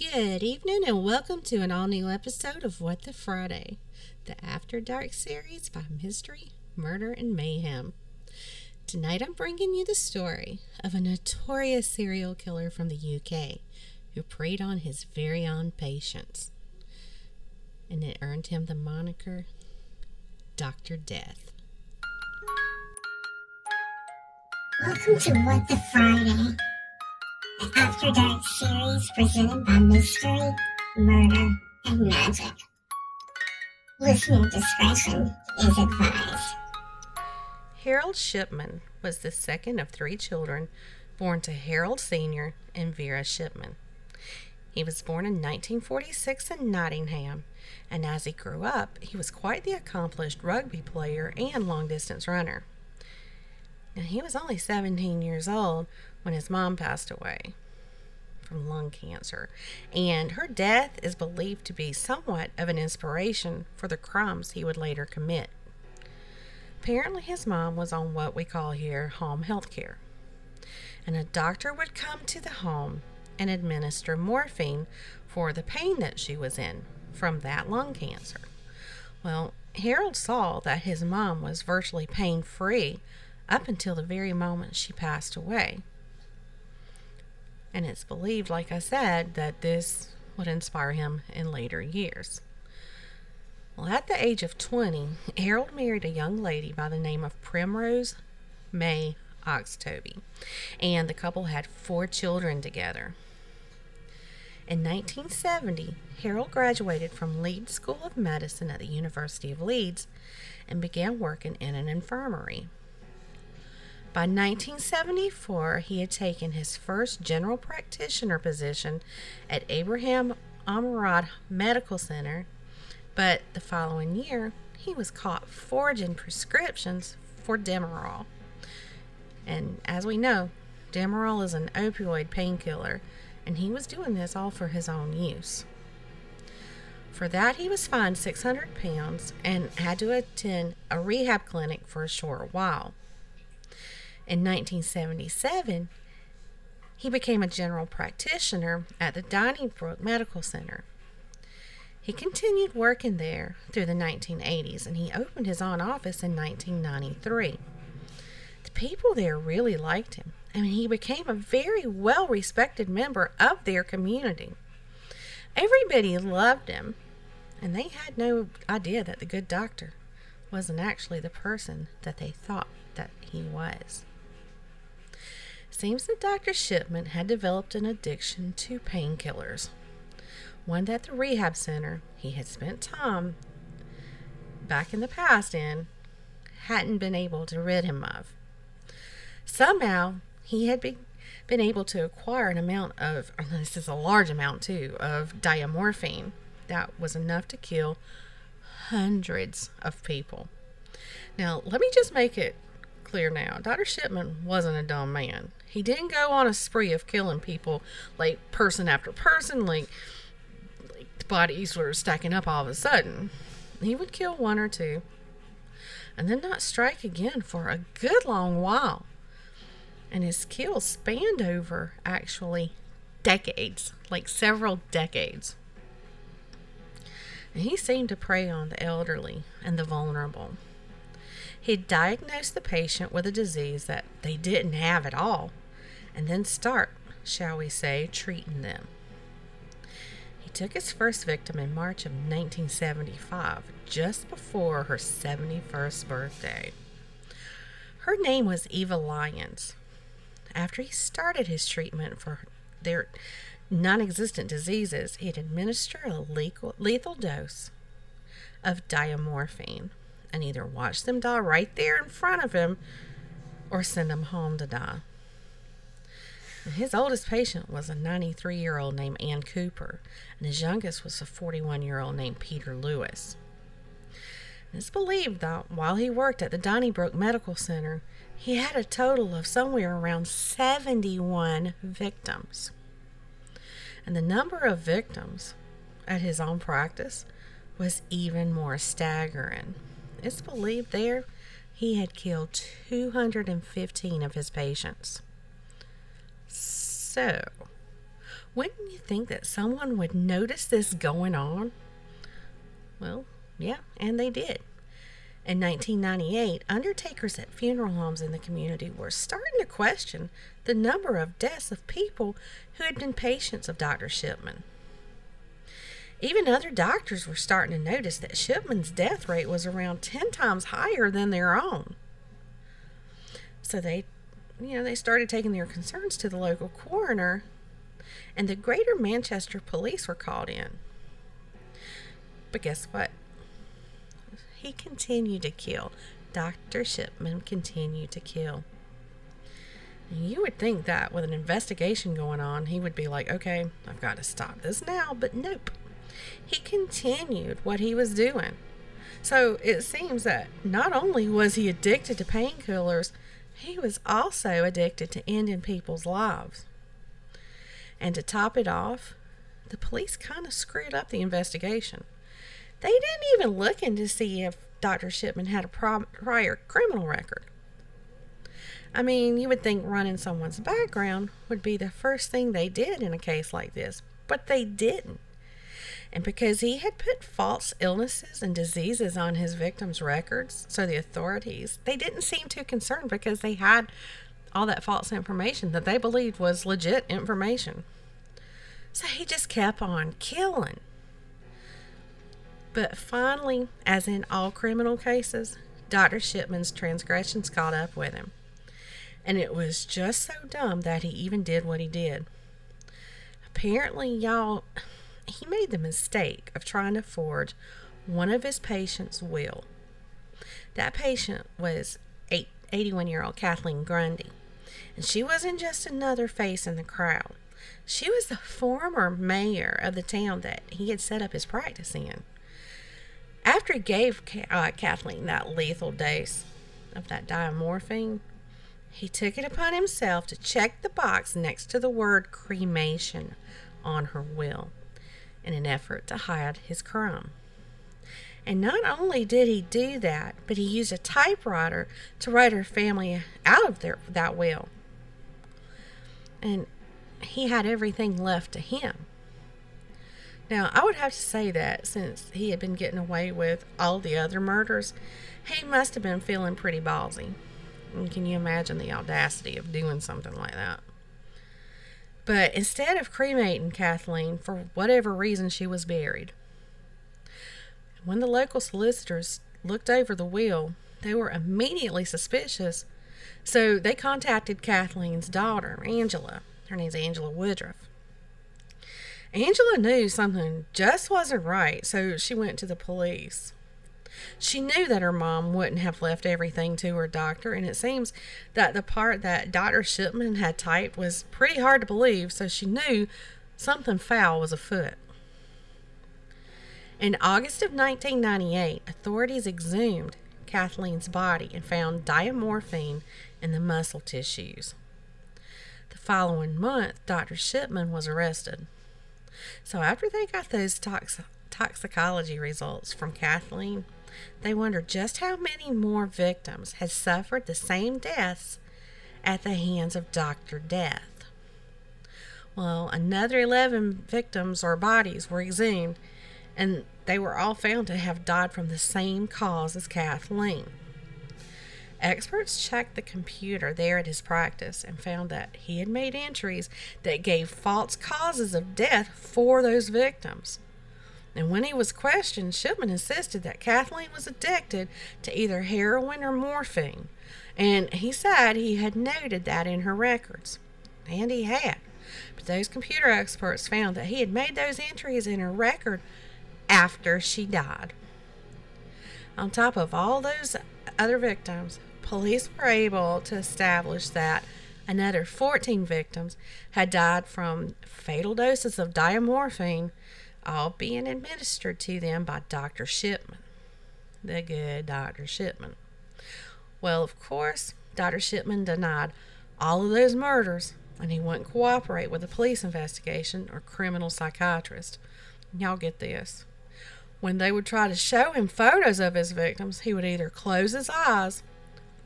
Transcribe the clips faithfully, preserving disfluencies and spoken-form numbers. Good evening and welcome to an all-new episode of What the Friday, the After Dark series by Mystery, Murder, and Mayhem. Tonight I'm bringing you the story of a notorious serial killer from the U K who preyed on his very own patients, and it earned him the moniker Doctor Death. Welcome to What the Friday, the After Dark series presented by Mystery, Murder, and Magic. Listener discretion is advised. Harold Shipman was the second of three children born to Harold Senior and Vera Shipman. He was born in nineteen forty-six in Nottingham, and as he grew up, he was quite the accomplished rugby player and long-distance runner. Now, he was only seventeen years old when his mom passed away from lung cancer, and her death is believed to be somewhat of an inspiration for the crimes he would later commit. Apparently, his mom was on what we call here home health care, and a doctor would come to the home and administer morphine for the pain that she was in from that lung cancer. Well, Harold saw that his mom was virtually pain-free up until the very moment she passed away. And it's believed, like I said, that this would inspire him in later years. Well, at the age of twenty, Harold married a young lady by the name of Primrose May Oxtoby, and the couple had four children together. In nineteen seventy, Harold graduated from Leeds School of Medicine at the University of Leeds and began working in an infirmary. By nineteen seventy-four, he had taken his first general practitioner position at Abraham Amarad Medical Center, but the following year, he was caught forging prescriptions for Demerol. And as we know, Demerol is an opioid painkiller, and he was doing this all for his own use. For that, he was fined six hundred pounds and had to attend a rehab clinic for a short while. In nineteen seventy-seven, he became a general practitioner at the Dining Brook Medical Center. He continued working there through the nineteen eighties, and he opened his own office in nineteen ninety-three. The people there really liked him, and he became a very well-respected member of their community. Everybody loved him, and they had no idea that the good doctor wasn't actually the person that they thought that he was. Seems that Doctor Shipman had developed an addiction to painkillers, one at the rehab center he had spent time back in the past in hadn't been able to rid him of. Somehow, he had be, been able to acquire an amount of, this is a large amount too, of diamorphine that was enough to kill hundreds of people. Now, let me just make it clear now. Doctor Shipman wasn't a dumb man. He didn't go on a spree of killing people, like person after person, like, like the bodies were stacking up all of a sudden. He would kill one or two and then not strike again for a good long while. And his kills spanned over, actually, decades, like several decades. And he seemed to prey on the elderly and the vulnerable. He diagnosed the patient with a disease that they didn't have at all, and then start, shall we say, treating them. He took his first victim in March of nineteen seventy-five, just before her seventy-first birthday. Her name was Eva Lyons. After he started his treatment for their non-existent diseases, he'd administer a lethal, lethal dose of diamorphine and either watch them die right there in front of him or send them home to die. And his oldest patient was a ninety-three-year-old named Ann Cooper, and his youngest was a forty-one-year-old named Peter Lewis. And it's believed that while he worked at the Donnybrook Medical Center, he had a total of somewhere around seventy-one victims. And the number of victims at his own practice was even more staggering. It's believed there he had killed two hundred fifteen of his patients. So, Wouldn't you think that someone would notice this going on? Well, yeah, and they did. In nineteen ninety-eight, undertakers at funeral homes in the community were starting to question the number of deaths of people who had been patients of Doctor Shipman. Even other doctors were starting to notice that Shipman's death rate was around ten times higher than their own. So they, you know, they started taking their concerns to the local coroner, and the Greater Manchester Police were called in. But guess what? He continued to kill. Doctor Shipman continued to kill. You would think that with an investigation going on, he would be like, okay, I've got to stop this now, but nope. He continued what he was doing. So it seems that not only was he addicted to painkillers, he was also addicted to ending people's lives. And to top it off, the police kind of screwed up the investigation. They didn't even look in to see if Doctor Shipman had a prior criminal record. I mean, you would think running someone's background would be the first thing they did in a case like this, but they didn't. And because he had put false illnesses and diseases on his victims' records, so the authorities, they didn't seem too concerned because they had all that false information that they believed was legit information. So he just kept on killing. But finally, as in all criminal cases, Doctor Shipman's transgressions caught up with him. And it was just so dumb that he even did what he did. Apparently, y'all, he made the mistake of trying to forge one of his patient's will. That patient was eighty-one-year-old Kathleen Grundy, and she wasn't just another face in the crowd. She was the former mayor of the town that he had set up his practice in. After he gave uh, Kathleen that lethal dose of that diamorphine, he took it upon himself to check the box next to the word cremation on her will in an effort to hide his crime. And not only did he do that, but he used a typewriter to write her family out of their, that will. And he had everything left to him. Now, I would have to say that since he had been getting away with all the other murders, he must have been feeling pretty ballsy. And can you imagine the audacity of doing something like that? But instead of cremating Kathleen, for whatever reason, she was buried. When the local solicitors looked over the will, they were immediately suspicious, so they contacted Kathleen's daughter, Angela. Her name's Angela Woodruff. Angela knew something just wasn't right, so she went to the police. She knew that her mom wouldn't have left everything to her doctor, and it seems that the part that Doctor Shipman had typed was pretty hard to believe, so she knew something foul was afoot. In August of nineteen ninety-eight, authorities exhumed Kathleen's body and found diamorphine in the muscle tissues. The following month, Doctor Shipman was arrested. So after they got those tox- toxicology results from Kathleen, they wondered just how many more victims had suffered the same deaths at the hands of Doctor Death. Well, another eleven victims or bodies were exhumed, and they were all found to have died from the same cause as Kathleen. Experts checked the computer there at his practice and found that he had made entries that gave false causes of death for those victims. And when he was questioned, Shipman insisted that Kathleen was addicted to either heroin or morphine. And he said he had noted that in her records. And he had. But those computer experts found that he had made those entries in her record after she died. On top of all those other victims, police were able to establish that another fourteen victims had died from fatal doses of diamorphine, all being administered to them by Doctor Shipman, the good Doctor Shipman. Well, of course, Doctor Shipman denied all of those murders, and he wouldn't cooperate with a police investigation or criminal psychiatrist. Y'all get this. When they would try to show him photos of his victims, he would either close his eyes,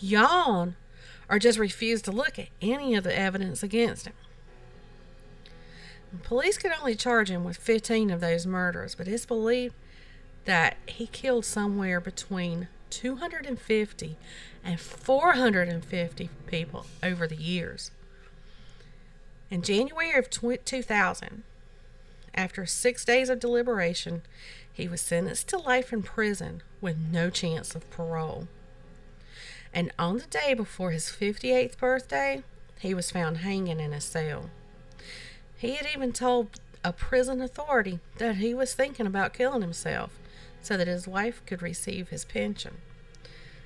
yawn, or just refuse to look at any of the evidence against him. Police could only charge him with fifteen of those murders, but it's believed that he killed somewhere between two hundred fifty and four hundred fifty people over the years. In January of two thousand, after six days of deliberation, he was sentenced to life in prison with no chance of parole. And on the day before his fifty-eighth birthday, he was found hanging in his cell. He had even told a prison authority that he was thinking about killing himself so that his wife could receive his pension.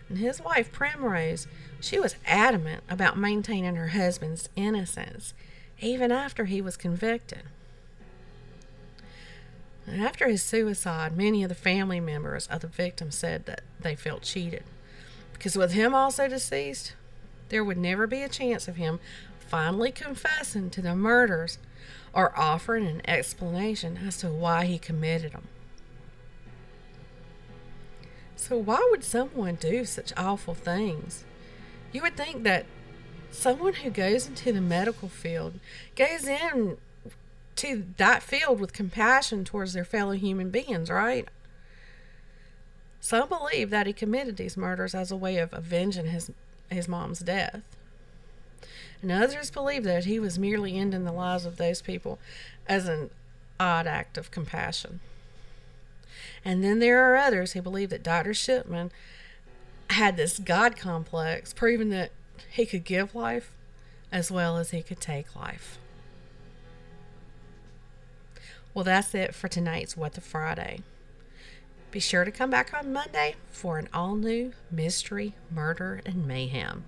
And his wife, Primrose, she was adamant about maintaining her husband's innocence, even after he was convicted. And after his suicide, many of the family members of the victim said that they felt cheated, because with him also deceased, there would never be a chance of him finally confessing to the murders or offering an explanation as to why he committed them. So why would someone do such awful things? You would think that someone who goes into the medical field goes in to that field with compassion towards their fellow human beings, right? Some believe that he committed these murders as a way of avenging his, his mom's death. And others believe that he was merely ending the lives of those people as an odd act of compassion. And then there are others who believe that Doctor Shipman had this God complex, proving that he could give life as well as he could take life. Well, that's it for tonight's What the Friday. Be sure to come back on Monday for an all-new mystery, murder, and mayhem.